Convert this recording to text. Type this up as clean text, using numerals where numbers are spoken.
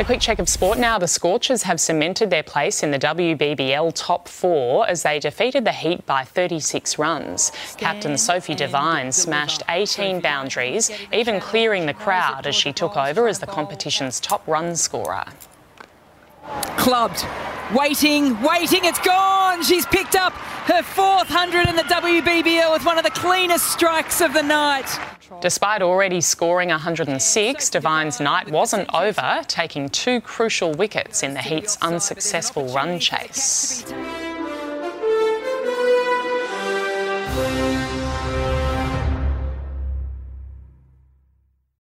A quick check of sport now. The Scorchers have cemented their place in the WBBL top four as they defeated the Heat by 36 runs. Captain Sophie Devine smashed 18 boundaries, even clearing the crowd as she took over as the competition's top run scorer. Clubbed. Waiting, it's gone! She's picked up her 400 in the WBBL with one of the cleanest strikes of the night. Despite already scoring 106, Devine's night wasn't over, taking two crucial wickets in the Heat's unsuccessful run chase.